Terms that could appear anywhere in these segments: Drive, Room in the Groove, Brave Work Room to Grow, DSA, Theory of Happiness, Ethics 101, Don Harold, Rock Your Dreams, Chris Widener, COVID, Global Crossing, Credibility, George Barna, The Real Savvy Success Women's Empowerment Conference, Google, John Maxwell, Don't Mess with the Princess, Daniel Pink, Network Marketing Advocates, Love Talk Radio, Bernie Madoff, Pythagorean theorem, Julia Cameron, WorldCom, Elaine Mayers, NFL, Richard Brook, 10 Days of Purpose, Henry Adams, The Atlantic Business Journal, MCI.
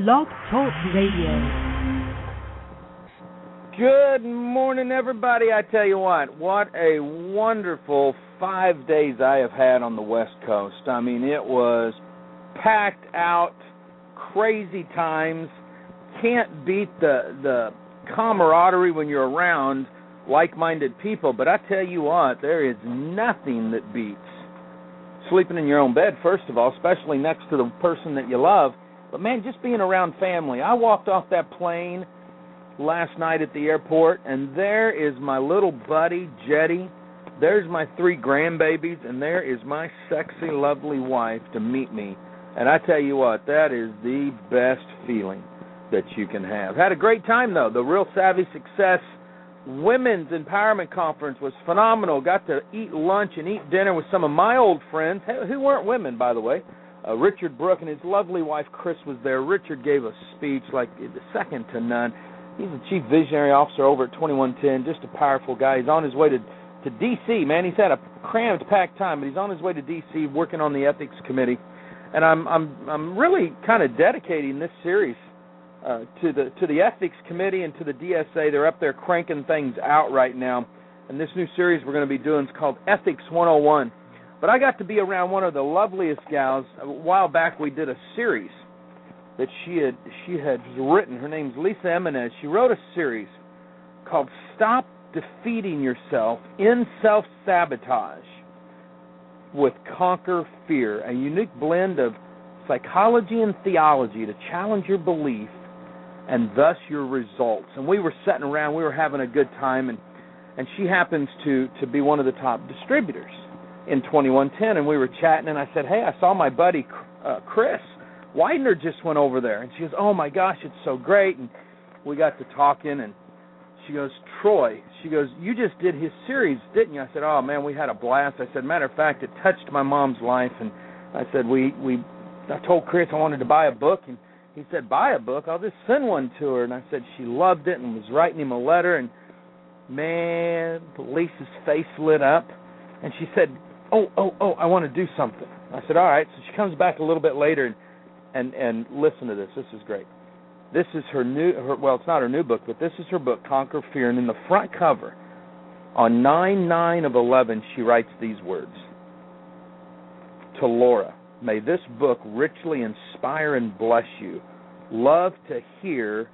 Love Talk Radio. Good morning, everybody. I tell you what a wonderful 5 days I have had on the West Coast. I mean, it was packed out, crazy times. Can't beat the camaraderie when you're around like-minded people. But I tell you what, there is nothing that beats sleeping in your own bed, first of all, especially next to the person that you love. But, man, just being around family. I walked off that plane last night at the airport, and there is my little buddy, Jetty. There's my three grandbabies, and there is my sexy, lovely wife to meet me. And I tell you what, that is the best feeling that you can have. Had a great time, though. The Real Savvy Success Women's Empowerment Conference was phenomenal. Got to eat lunch and eat dinner with some of my old friends, who weren't women, by the way. Richard Brook and his lovely wife, Chris, was there. Richard gave a speech like second to none. He's the chief visionary officer over at 2110, just a powerful guy. He's on his way to D.C., man. He's had a crammed, packed time, but he's on his way to D.C. working on the ethics committee. And I'm really kind of dedicating this series to the ethics committee and to the DSA. They're up there cranking things out right now. And this new series we're going to be doing is called Ethics 101. But I got to be around one of the loveliest gals. A while back we did a series that she had written. Her name's Lisa Emanez. She wrote a series called Stop Defeating Yourself in Self-Sabotage with Conquer Fear, a unique blend of psychology and theology to challenge your belief and thus your results. And we were sitting around, we were having a good time, and she happens to be one of the top distributors in 2110, and we were chatting, and I said, hey, I saw my buddy Chris Widener just went over there. And she goes, oh, my gosh, it's so great. And we got to talking, and she goes, Troy, she goes, you just did his series, didn't you? I said, oh, man, we had a blast. I said, matter of fact, it touched my mom's life. And I said, I told Chris I wanted to buy a book, and he said, buy a book? I'll just send one to her. And I said, she loved it and was writing him a letter. And, man, Lisa's face lit up, and she said, oh, I want to do something. I said, all right. So she comes back a little bit later, and listen to this. This is great. This is it's not her new book, but this is her book, Conquer Fear. And in the front cover, on 9/9 of 11, she writes these words. To Laura, may this book richly inspire and bless you. I love to hear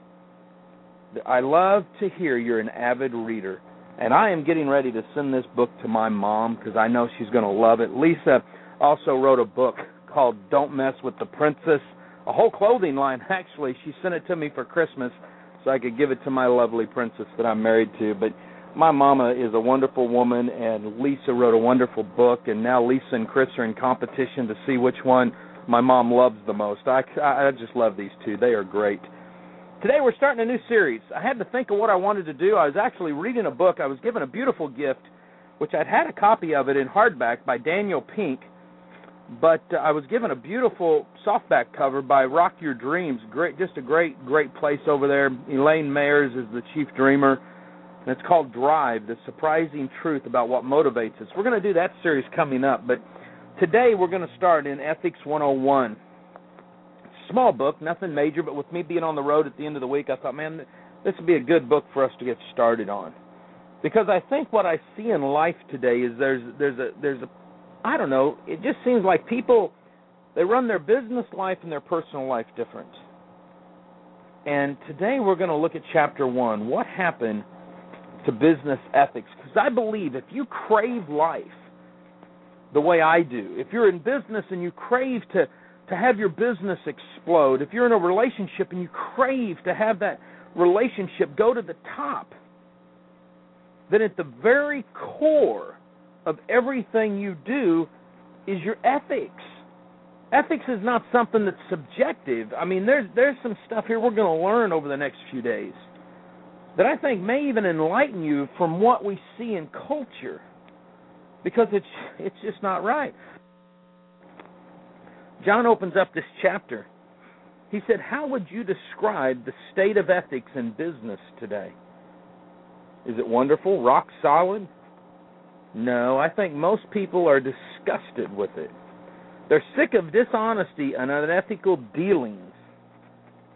you're an avid reader. And I am getting ready to send this book to my mom because I know she's going to love it. Lisa also wrote a book called Don't Mess with the Princess, a whole clothing line, actually. She sent it to me for Christmas so I could give it to my lovely princess that I'm married to. But my mama is a wonderful woman, and Lisa wrote a wonderful book, and now Lisa and Chris are in competition to see which one my mom loves the most. I just love these two. They are great. Today we're starting a new series. I had to think of what I wanted to do. I was actually reading a book. I was given a beautiful gift, which I'd had a copy of it in hardback by Daniel Pink, but I was given a beautiful softback cover by Rock Your Dreams. Great place over there. Elaine Mayers is the chief dreamer, and it's called Drive, The Surprising Truth About What Motivates Us. We're going to do that series coming up, but today we're going to start in Ethics 101. Small book, nothing major, but with me being on the road at the end of the week, I thought, man, this would be a good book for us to get started on. Because I think what I see in life today is there's a I don't know, it just seems like people, they run their business life and their personal life different. And today we're going to look at Chapter 1, what happened to business ethics. Because I believe if you crave life the way I do, if you're in business and you crave to have your business explode, if you're in a relationship and you crave to have that relationship go to the top, then at the very core of everything you do is your ethics. Ethics is not something that's subjective. I mean, there's some stuff here we're going to learn over the next few days that I think may even enlighten you from what we see in culture, because it's just not right. John opens up this chapter. He said, how would you describe the state of ethics in business today? Is it wonderful? Rock solid? No, I think most people are disgusted with it. They're sick of dishonesty and unethical dealings.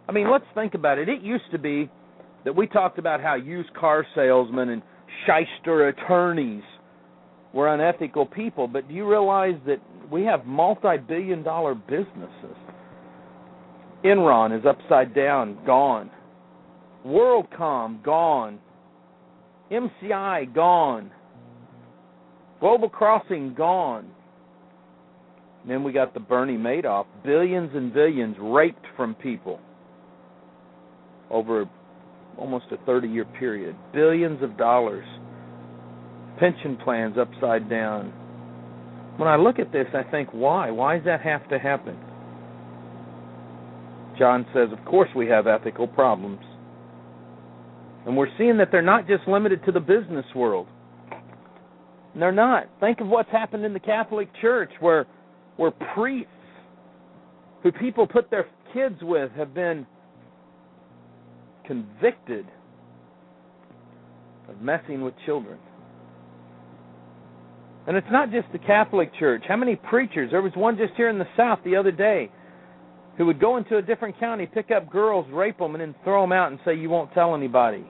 I mean, let's think about it. It used to be that we talked about how used car salesmen and shyster attorneys were unethical people, but do you realize that we have multi-billion-dollar businesses? Enron is upside down, gone. WorldCom, gone. MCI, gone. Global Crossing, gone. And then we got the Bernie Madoff, billions and billions raped from people over almost a 30-year period. Billions of dollars. Pension plans upside down. When I look at this, I think, why? Why does that have to happen? John says, of course we have ethical problems. And we're seeing that they're not just limited to the business world. And they're not. Think of what's happened in the Catholic Church where priests who people put their kids with have been convicted of messing with children. And it's not just the Catholic Church. How many preachers? There was one just here in the South the other day who would go into a different county, pick up girls, rape them, and then throw them out and say, you won't tell anybody.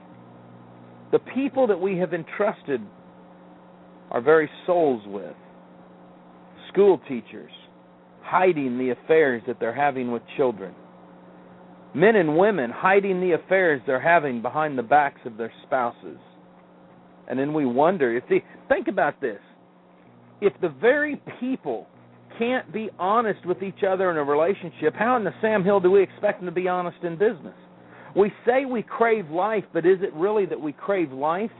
The people that we have entrusted our very souls with, school teachers, hiding the affairs that they're having with children. Men and women hiding the affairs they're having behind the backs of their spouses. And then we wonder, think about this. If the very people can't be honest with each other in a relationship, how in the Sam Hill do we expect them to be honest in business? We say we crave life, but is it really that we crave life?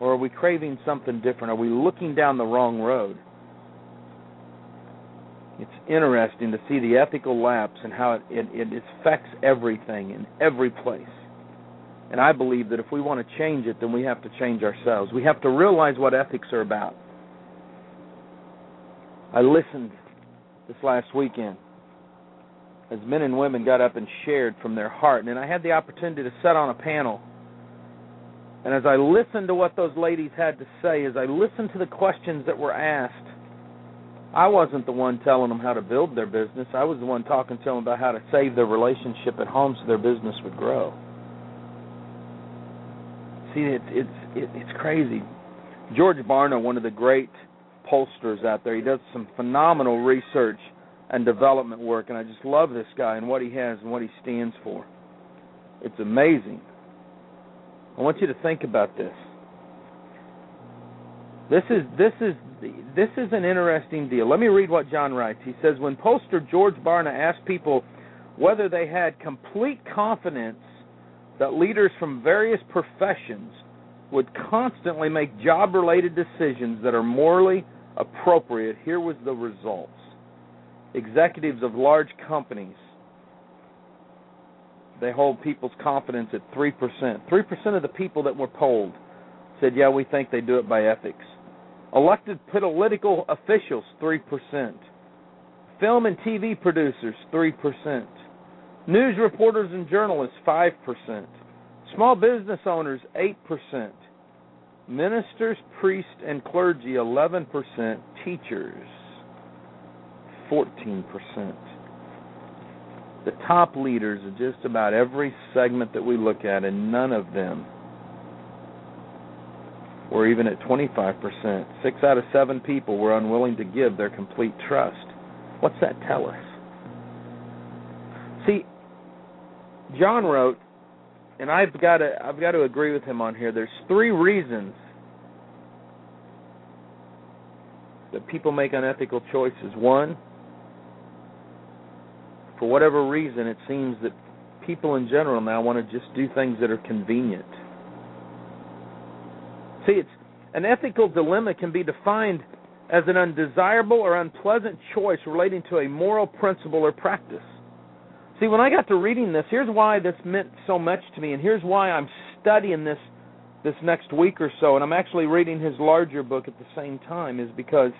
Or are we craving something different? Are we looking down the wrong road? It's interesting to see the ethical lapse and how it affects everything in every place. And I believe that if we want to change it, then we have to change ourselves. We have to realize what ethics are about. I listened this last weekend as men and women got up and shared from their heart. And I had the opportunity to sit on a panel. And as I listened to what those ladies had to say, as I listened to the questions that were asked, I wasn't the one telling them how to build their business. I was the one talking to them about how to save their relationship at home so their business would grow. See, it's crazy. George Barna, one of the great pollsters out there, he does some phenomenal research and development work, and I just love this guy and what he has and what he stands for. It's amazing. I want you to think about this. This is an interesting deal. Let me read what John writes. He says, when pollster George Barna asked people whether they had complete confidence that leaders from various professions would constantly make job-related decisions that are morally appropriate, here was the results. Executives of large companies, they hold people's confidence at 3%. 3% of the people that were polled said, yeah, we think they do it by ethics. Elected political officials, 3%. Film and TV producers, 3%. News reporters and journalists, 5%. Small business owners, 8%. Ministers, priests, and clergy, 11%. Teachers, 14%. The top leaders of just about every segment that we look at, and none of them were even at 25%. 6 out of 7 people were unwilling to give their complete trust. What's that tell us? See, John wrote, and I've got to agree with him on here, there's 3 reasons that people make unethical choices. One, for whatever reason, it seems that people in general now want to just do things that are convenient. See, it's an ethical dilemma can be defined as an undesirable or unpleasant choice relating to a moral principle or practice. See, when I got to reading this, here's why this meant so much to me, and here's why I'm studying this next week or so, and I'm actually reading his larger book at the same time, is because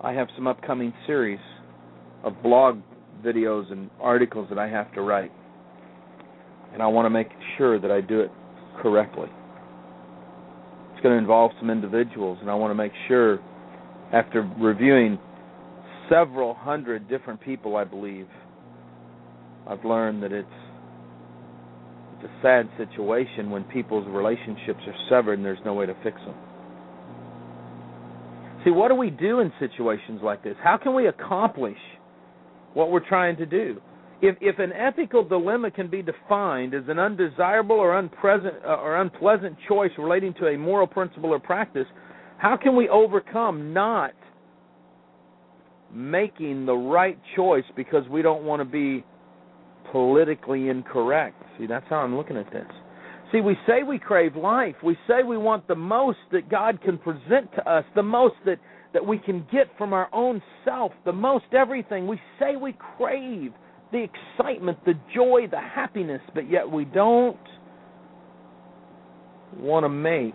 I have some upcoming series of blog videos and articles that I have to write, and I want to make sure that I do it correctly. It's going to involve some individuals, and I want to make sure, after reviewing several hundred different people, I believe, I've learned that it's a sad situation when people's relationships are severed and there's no way to fix them. See, what do we do in situations like this? How can we accomplish what we're trying to do? If an ethical dilemma can be defined as an undesirable or unpleasant choice relating to a moral principle or practice, how can we overcome not making the right choice because we don't want to be politically incorrect? See, that's how I'm looking at this. See, we say we crave life. We say we want the most that God can present to us, the most that we can get from our own self, the most everything. We say we crave the excitement, the joy, the happiness, but yet we don't want to make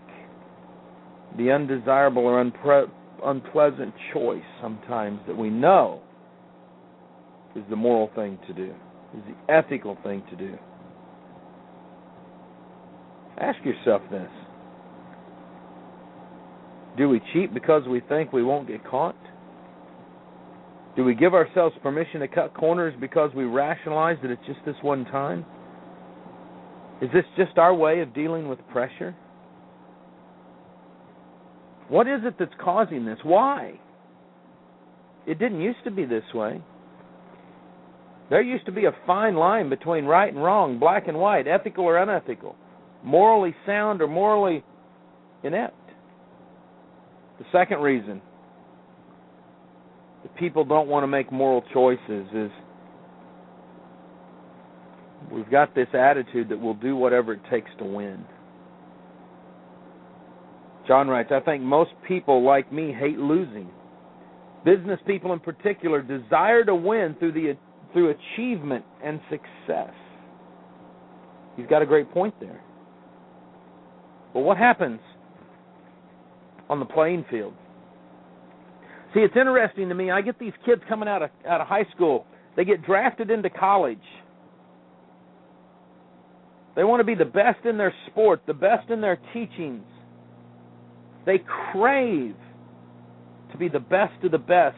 the undesirable or unpleasant choice sometimes that we know is the moral thing to do, is the ethical thing to do. Ask yourself this. Do we cheat because we think we won't get caught? Do we give ourselves permission to cut corners because we rationalize that it's just this one time? Is this just our way of dealing with pressure? What is it that's causing this? Why? It didn't used to be this way. There used to be a fine line between right and wrong, black and white, ethical or unethical, morally sound or morally inept. The second reason that people don't want to make moral choices is we've got this attitude that we'll do whatever it takes to win. John writes, I think most people like me hate losing. Business people in particular desire to win through achievement and success. He's got a great point there. But what happens on the playing field? See, it's interesting to me. I get these kids coming out of high school. They get drafted into college. They want to be the best in their sport, the best in their teachings. They crave to be the best of the best.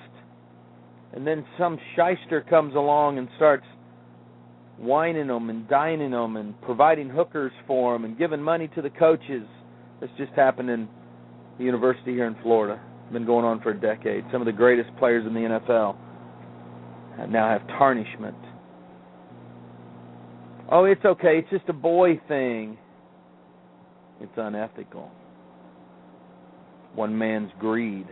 And then some shyster comes along and starts whining them and dining them and providing hookers for them and giving money to the coaches. This just happened in the university here in Florida. It's been going on for a decade. Some of the greatest players in the NFL now have tarnishment. Oh, it's okay. It's just a boy thing. It's unethical. One man's greed.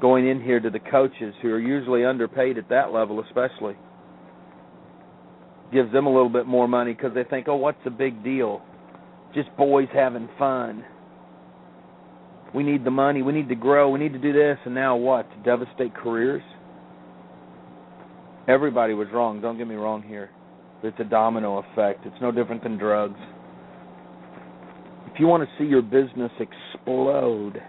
Going in here to the coaches who are usually underpaid at that level especially gives them a little bit more money because they think, oh, what's the big deal? Just boys having fun. We need the money. We need to grow. We need to do this. And now what? To devastate careers? Everybody was wrong. Don't get me wrong here. It's a domino effect. It's no different than drugs. If you want to see your business explode,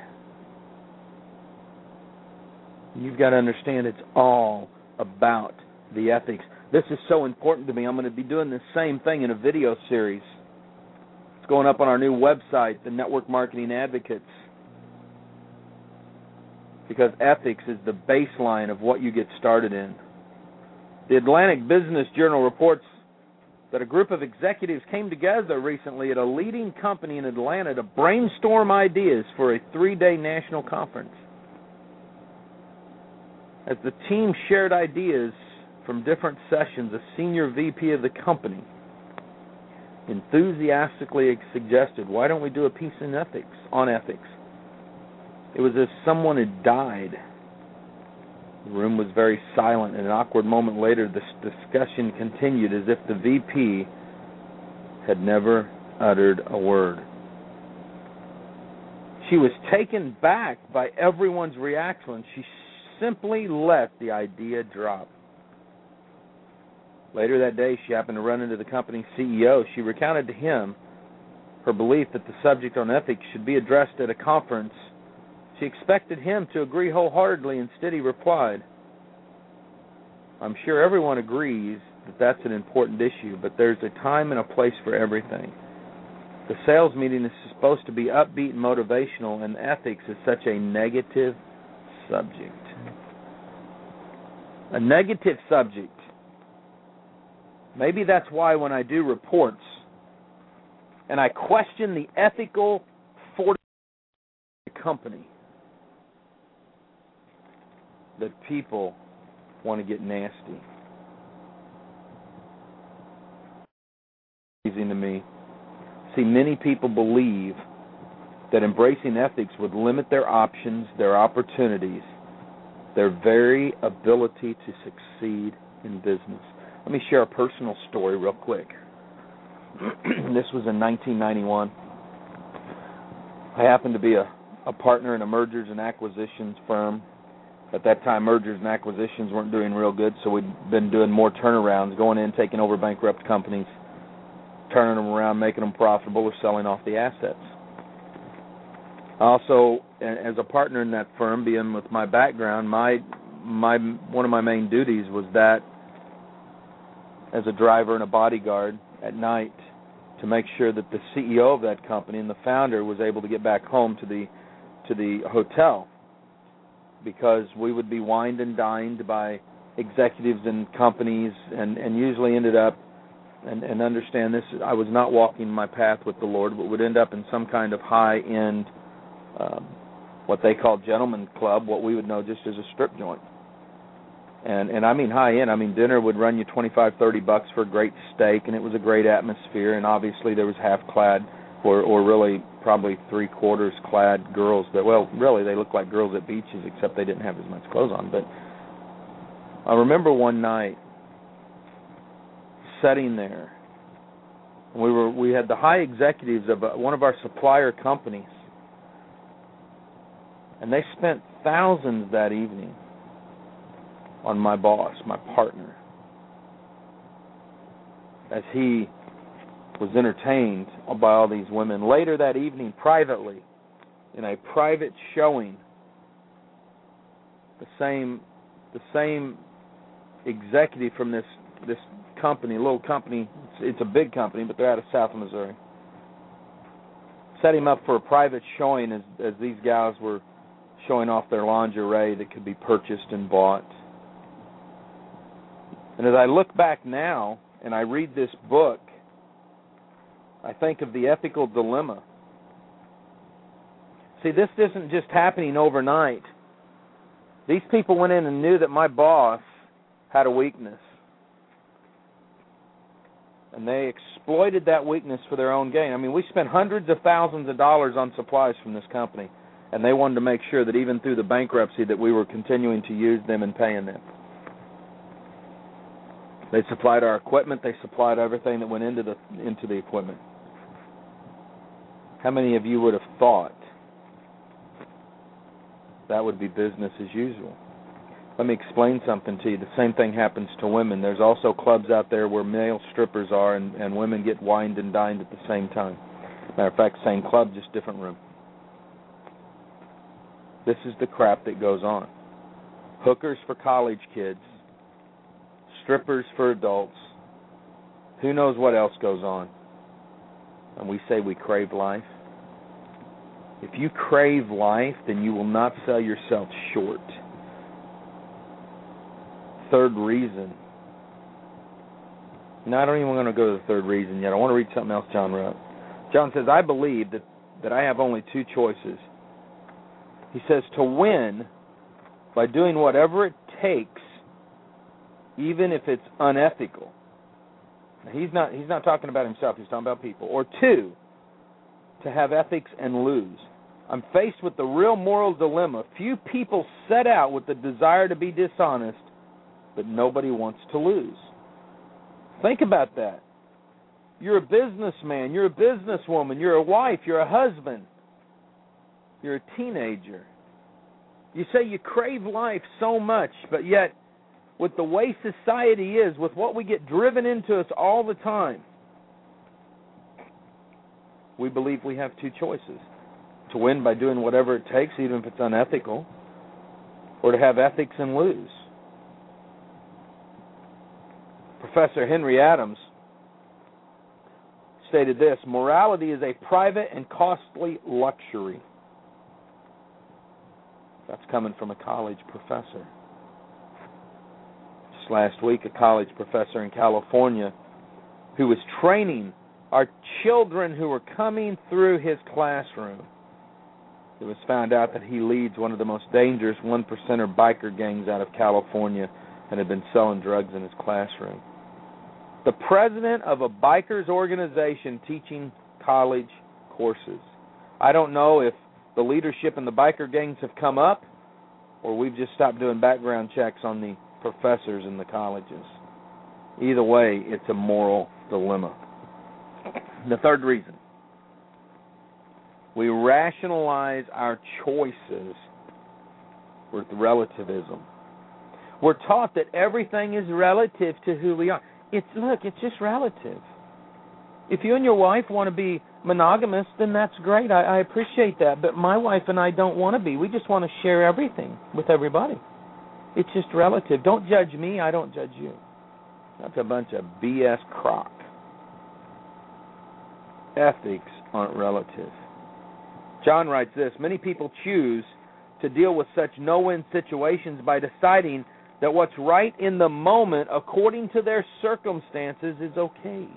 you've got to understand it's all about the ethics. This is so important to me. I'm going to be doing the same thing in a video series. It's going up on our new website, the Network Marketing Advocates, because ethics is the baseline of what you get started in. The Atlantic Business Journal reports that a group of executives came together recently at a leading company in Atlanta to brainstorm ideas for a 3-day national conference. As the team shared ideas from different sessions, a senior VP of the company enthusiastically suggested, why don't we do a piece in ethics, on ethics? It was as someone had died. The room was very silent, and an awkward moment later, this discussion continued as if the VP had never uttered a word. She was taken back by everyone's reaction. She simply let the idea drop. Later that day, she happened to run into the company's CEO. She recounted to him her belief that the subject on ethics should be addressed at a conference. She expected him to agree wholeheartedly. Instead, he replied, I'm sure everyone agrees that that's an important issue, but there's a time and a place for everything. The sales meeting is supposed to be upbeat and motivational, and ethics is such a negative subject. A negative subject. Maybe that's why when I do reports and I question the ethical fortitude of the company, that people want to get nasty. Amazing to me. See, many people believe that embracing ethics would limit their options, their opportunities, their very ability to succeed in business. Let me share a personal story real quick. This was in 1991. I happened to be a partner in a mergers and acquisitions firm. At that time, mergers and acquisitions weren't doing real good, so we'd been doing more turnarounds, going in, taking over bankrupt companies, turning them around, making them profitable, or selling off the assets. Also, as a partner in that firm, being with my background, my one of my main duties was that as a driver and a bodyguard at night to make sure that the CEO of that company and the founder was able to get back home to the hotel, because we would be wined and dined by executives and companies and usually ended up, and understand this, I was not walking my path with the Lord, but would end up in some kind of high-end, what they call gentleman club, what we would know just as a strip joint. And I mean high end. I mean dinner would run you $25-$30 for a great steak, and it was a great atmosphere. And obviously there was half-clad, or really probably three-quarters clad girls. That, well, really they looked like girls at beaches, except they didn't have as much clothes on. But I remember one night sitting there. We had the high executives of one of our supplier companies, and they spent thousands that evening on my boss, my partner, as he was entertained by all these women. Later that evening, privately, in a private showing, the same executive from this company, little company, it's a big company, but they're out of South Missouri, set him up for a private showing as these guys were showing off their lingerie that could be purchased and bought. And as I look back now and I read this book, I think of the ethical dilemma. See, this isn't just happening overnight. These people went in and knew that my boss had a weakness. And they exploited that weakness for their own gain. I mean, we spent hundreds of thousands of dollars on supplies from this company, and they wanted to make sure that even through the bankruptcy that we were continuing to use them and paying them. They supplied our equipment. They supplied everything that went into the equipment. How many of you would have thought that would be business as usual? Let me explain something to you. The same thing happens to women. There's also clubs out there where male strippers are and women get wined and dined at the same time. Matter of fact, same club, just different room. This is the crap that goes on. Hookers for college kids. Strippers for adults. Who knows what else goes on? And we say we crave life. If you crave life, then you will not sell yourself short. Third reason. No, I don't even want to go to the third reason yet. I want to read something else John wrote. John says, I believe that I have only two choices. He says, to win by doing whatever it takes, even if it's unethical. Now, he's not talking about himself. He's talking about people. Or two, to have ethics and lose. I'm faced with the real moral dilemma. Few people set out with the desire to be dishonest, but nobody wants to lose. Think about that. You're a businessman. You're a businesswoman. You're a wife. You're a husband. You're a teenager. You say you crave life so much, but yet, with the way society is, with what we get driven into us all the time, we believe we have two choices. To win by doing whatever it takes, even if it's unethical, or to have ethics and lose. Professor Henry Adams stated this, morality is a private and costly luxury. That's coming from a college professor. announced last week, a college professor in California who was training our children who were coming through his classroom. It was found out that he leads one of the most dangerous 1%er biker gangs out of California and had been selling drugs in his classroom. The president of a biker's organization teaching college courses. I don't know if the leadership in the biker gangs have come up or we've just stopped doing background checks on the professors in the colleges. Either way, it's a moral dilemma. The third reason, we rationalize our choices with relativism. We're taught that everything is relative to who we are. It's just relative. If you and your wife want to be monogamous, then that's great. I appreciate that. But my wife and I don't want to be. We just want to share everything with everybody. It's just relative. Don't judge me. I don't judge you. That's a bunch of BS crock. Ethics aren't relative. John writes this, many people choose to deal with such no-win situations by deciding that what's right in the moment according to their circumstances is okay.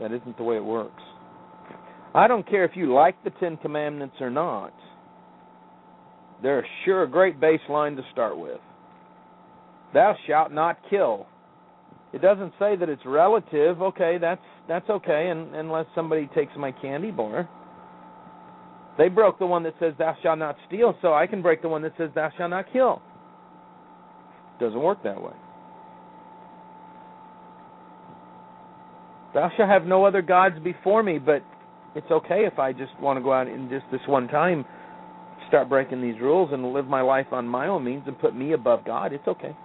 That isn't the way it works. I don't care if you like the Ten Commandments or not. They're sure a great baseline to start with. Thou shalt not kill. It doesn't say that it's relative. Okay, that's okay, and unless somebody takes my candy bar. They broke the one that says thou shalt not steal, so I can break the one that says thou shalt not kill. It doesn't work that way. Thou shalt have no other gods before me, but it's okay if I just want to go out and just this one time start breaking these rules and live my life on my own means and put me above God. It's okay.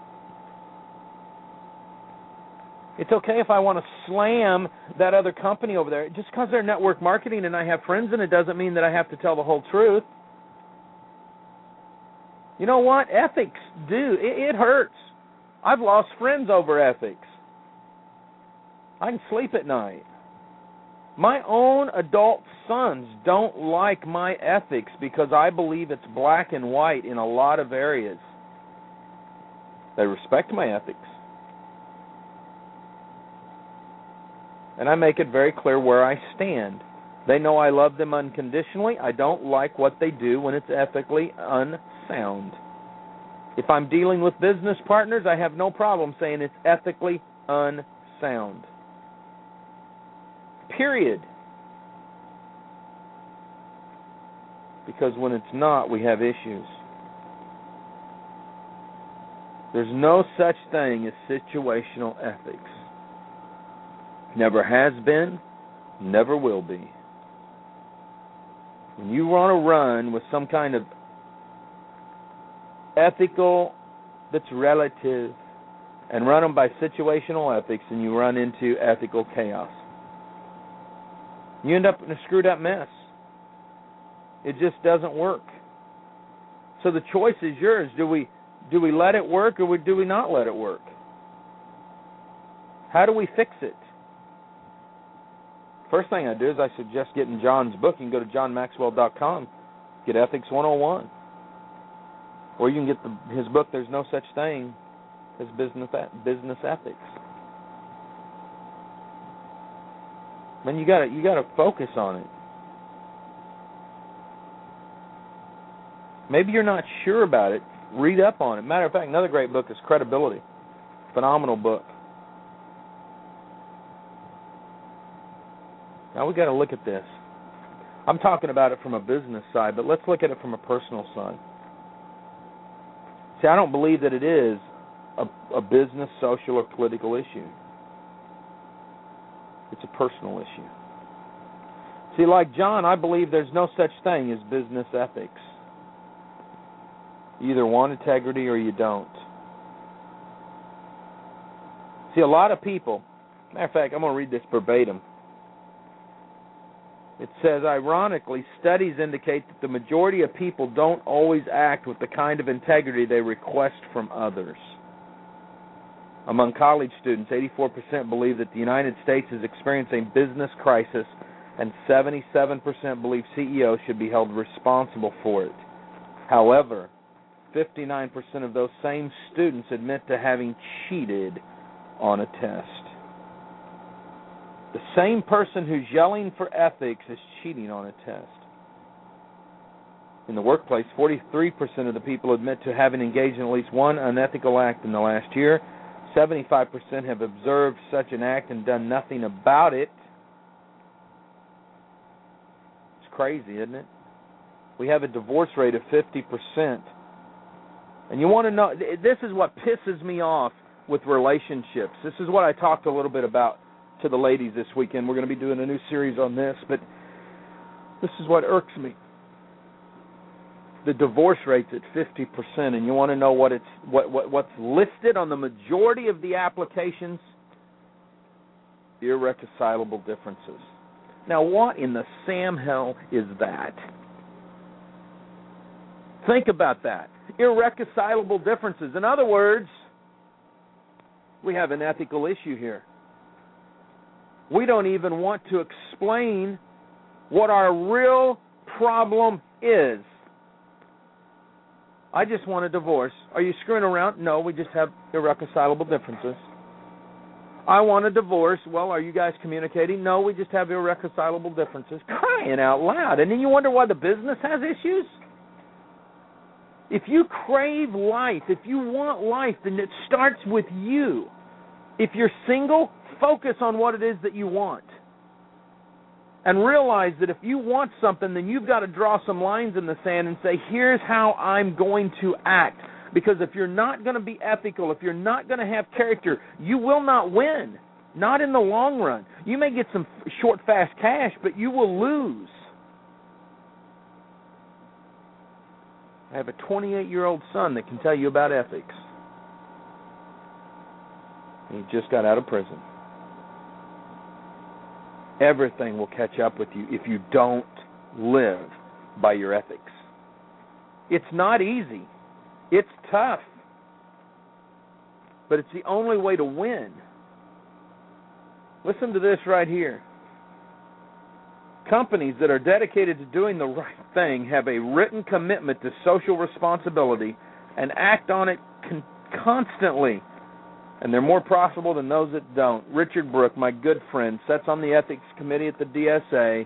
It's okay if I want to slam that other company over there. Just because they're network marketing and I have friends in it doesn't mean that I have to tell the whole truth. You know what? Ethics do. It hurts. I've lost friends over ethics. I can sleep at night. My own adult sons don't like my ethics because I believe it's black and white in a lot of areas. They respect my ethics. And I make it very clear where I stand. They know I love them unconditionally. I don't like what they do when it's ethically unsound. If I'm dealing with business partners, I have no problem saying it's ethically unsound. Period. Because when it's not, we have issues. There's no such thing as situational ethics. Never has been, never will be. When you want to run with some kind of ethical that's relative and run them by situational ethics, and you run into ethical chaos. You end up in a screwed up mess. It just doesn't work. So the choice is yours. Do we let it work or do we not let it work? How do we fix it? First thing I do is I suggest getting John's book. You can go to johnmaxwell.com, get Ethics 101. Or you can get his book, There's No Such Thing as Business Ethics. Man, you gotta focus on it. Maybe you're not sure about it. Read up on it. Matter of fact, another great book is Credibility. Phenomenal book. Now we've got to look at this. I'm talking about it from a business side, but let's look at it from a personal side. See, I don't believe that it is a business, social, or political issue. It's a personal issue. See, like John, I believe there's no such thing as business ethics. You either want integrity or you don't. See, a lot of people, matter of fact, I'm going to read this verbatim. It says, ironically, studies indicate that the majority of people don't always act with the kind of integrity they request from others. Among college students, 84% believe that the United States is experiencing business crisis, and 77% believe CEOs should be held responsible for it. However, 59% of those same students admit to having cheated on a test. The same person who's yelling for ethics is cheating on a test. In the workplace, 43% of the people admit to having engaged in at least one unethical act in the last year. 75% have observed such an act and done nothing about it. It's crazy, isn't it? We have a divorce rate of 50%. And you want to know, this is what pisses me off with relationships. This is what I talked a little bit about to the ladies this weekend. We're going to be doing a new series on this, but this is what irks me. The divorce rate's at 50%, and you want to know what it's what's listed on the majority of the applications? Irreconcilable differences. Now, what in the Sam hell is that? Think about that. Irreconcilable differences. In other words, we have an ethical issue here. We don't even want to explain what our real problem is. I just want a divorce. Are you screwing around? No, we just have irreconcilable differences. I want a divorce. Well, are you guys communicating? No, we just have irreconcilable differences. Crying out loud. And then you wonder why the business has issues? If you crave life, if you want life, then it starts with you. If you're single, focus on what it is that you want. And realize that if you want something, then you've got to draw some lines in the sand and say, here's how I'm going to act. Because if you're not going to be ethical, if you're not going to have character, you will not win. Not in the long run. You may get some short, fast cash, but you will lose. I have a 28-year-old son that can tell you about ethics. He just got out of prison. Everything will catch up with you if you don't live by your ethics. It's not easy. It's tough. But it's the only way to win. Listen to this right here. Companies that are dedicated to doing the right thing have a written commitment to social responsibility and act on it constantly. And they're more profitable than those that don't. Richard Brook, my good friend, sits on the ethics committee at the DSA,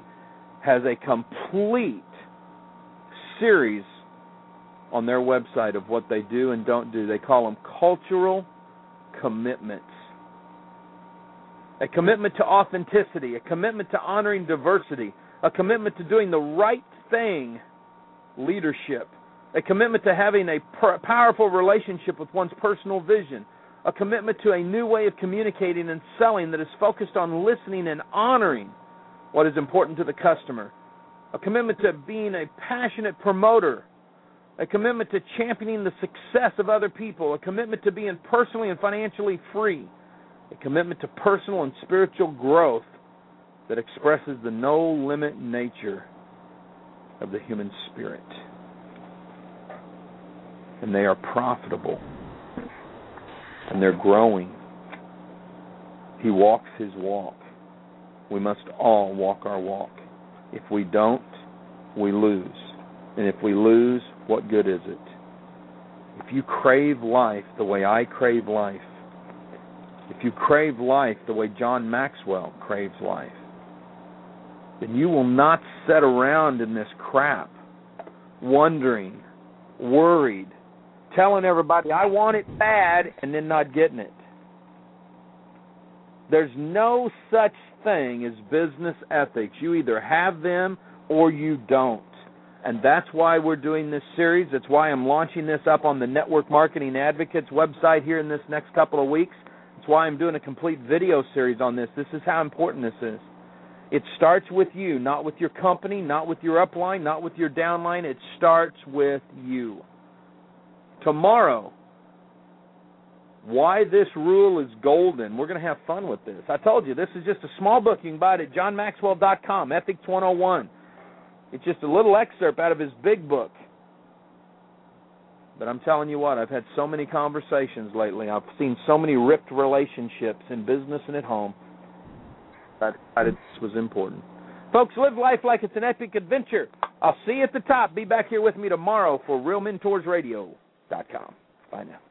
has a complete series on their website of what they do and don't do. They call them cultural commitments. A commitment to authenticity, a commitment to honoring diversity, a commitment to doing the right thing, leadership, a commitment to having a powerful relationship with one's personal vision, a commitment to a new way of communicating and selling that is focused on listening and honoring what is important to the customer, a commitment to being a passionate promoter, a commitment to championing the success of other people, a commitment to being personally and financially free, a commitment to personal and spiritual growth that expresses the no-limit nature of the human spirit. And they are profitable. And they're growing. He walks his walk. We must all walk our walk. If we don't, we lose. And if we lose, what good is it? If you crave life the way I crave life, if you crave life the way John Maxwell craves life, then you will not sit around in this crap, wondering, worried, telling everybody, I want it bad, and then not getting it. There's no such thing as business ethics. You either have them or you don't. And that's why we're doing this series. That's why I'm launching this up on the Network Marketing Advocates website here in this next couple of weeks. That's why I'm doing a complete video series on this. This is how important this is. It starts with you, not with your company, not with your upline, not with your downline. It starts with you. Tomorrow, why this rule is golden. We're going to have fun with this. I told you, this is just a small book. You can buy it at johnmaxwell.com, Ethics 101. It's just a little excerpt out of his big book. But I'm telling you what, I've had so many conversations lately. I've seen so many ripped relationships in business and at home. I decided this was important. Folks, live life like it's an epic adventure. I'll see you at the top. Be back here with me tomorrow for Real Mentors Radio. WorldCom.com. Bye now.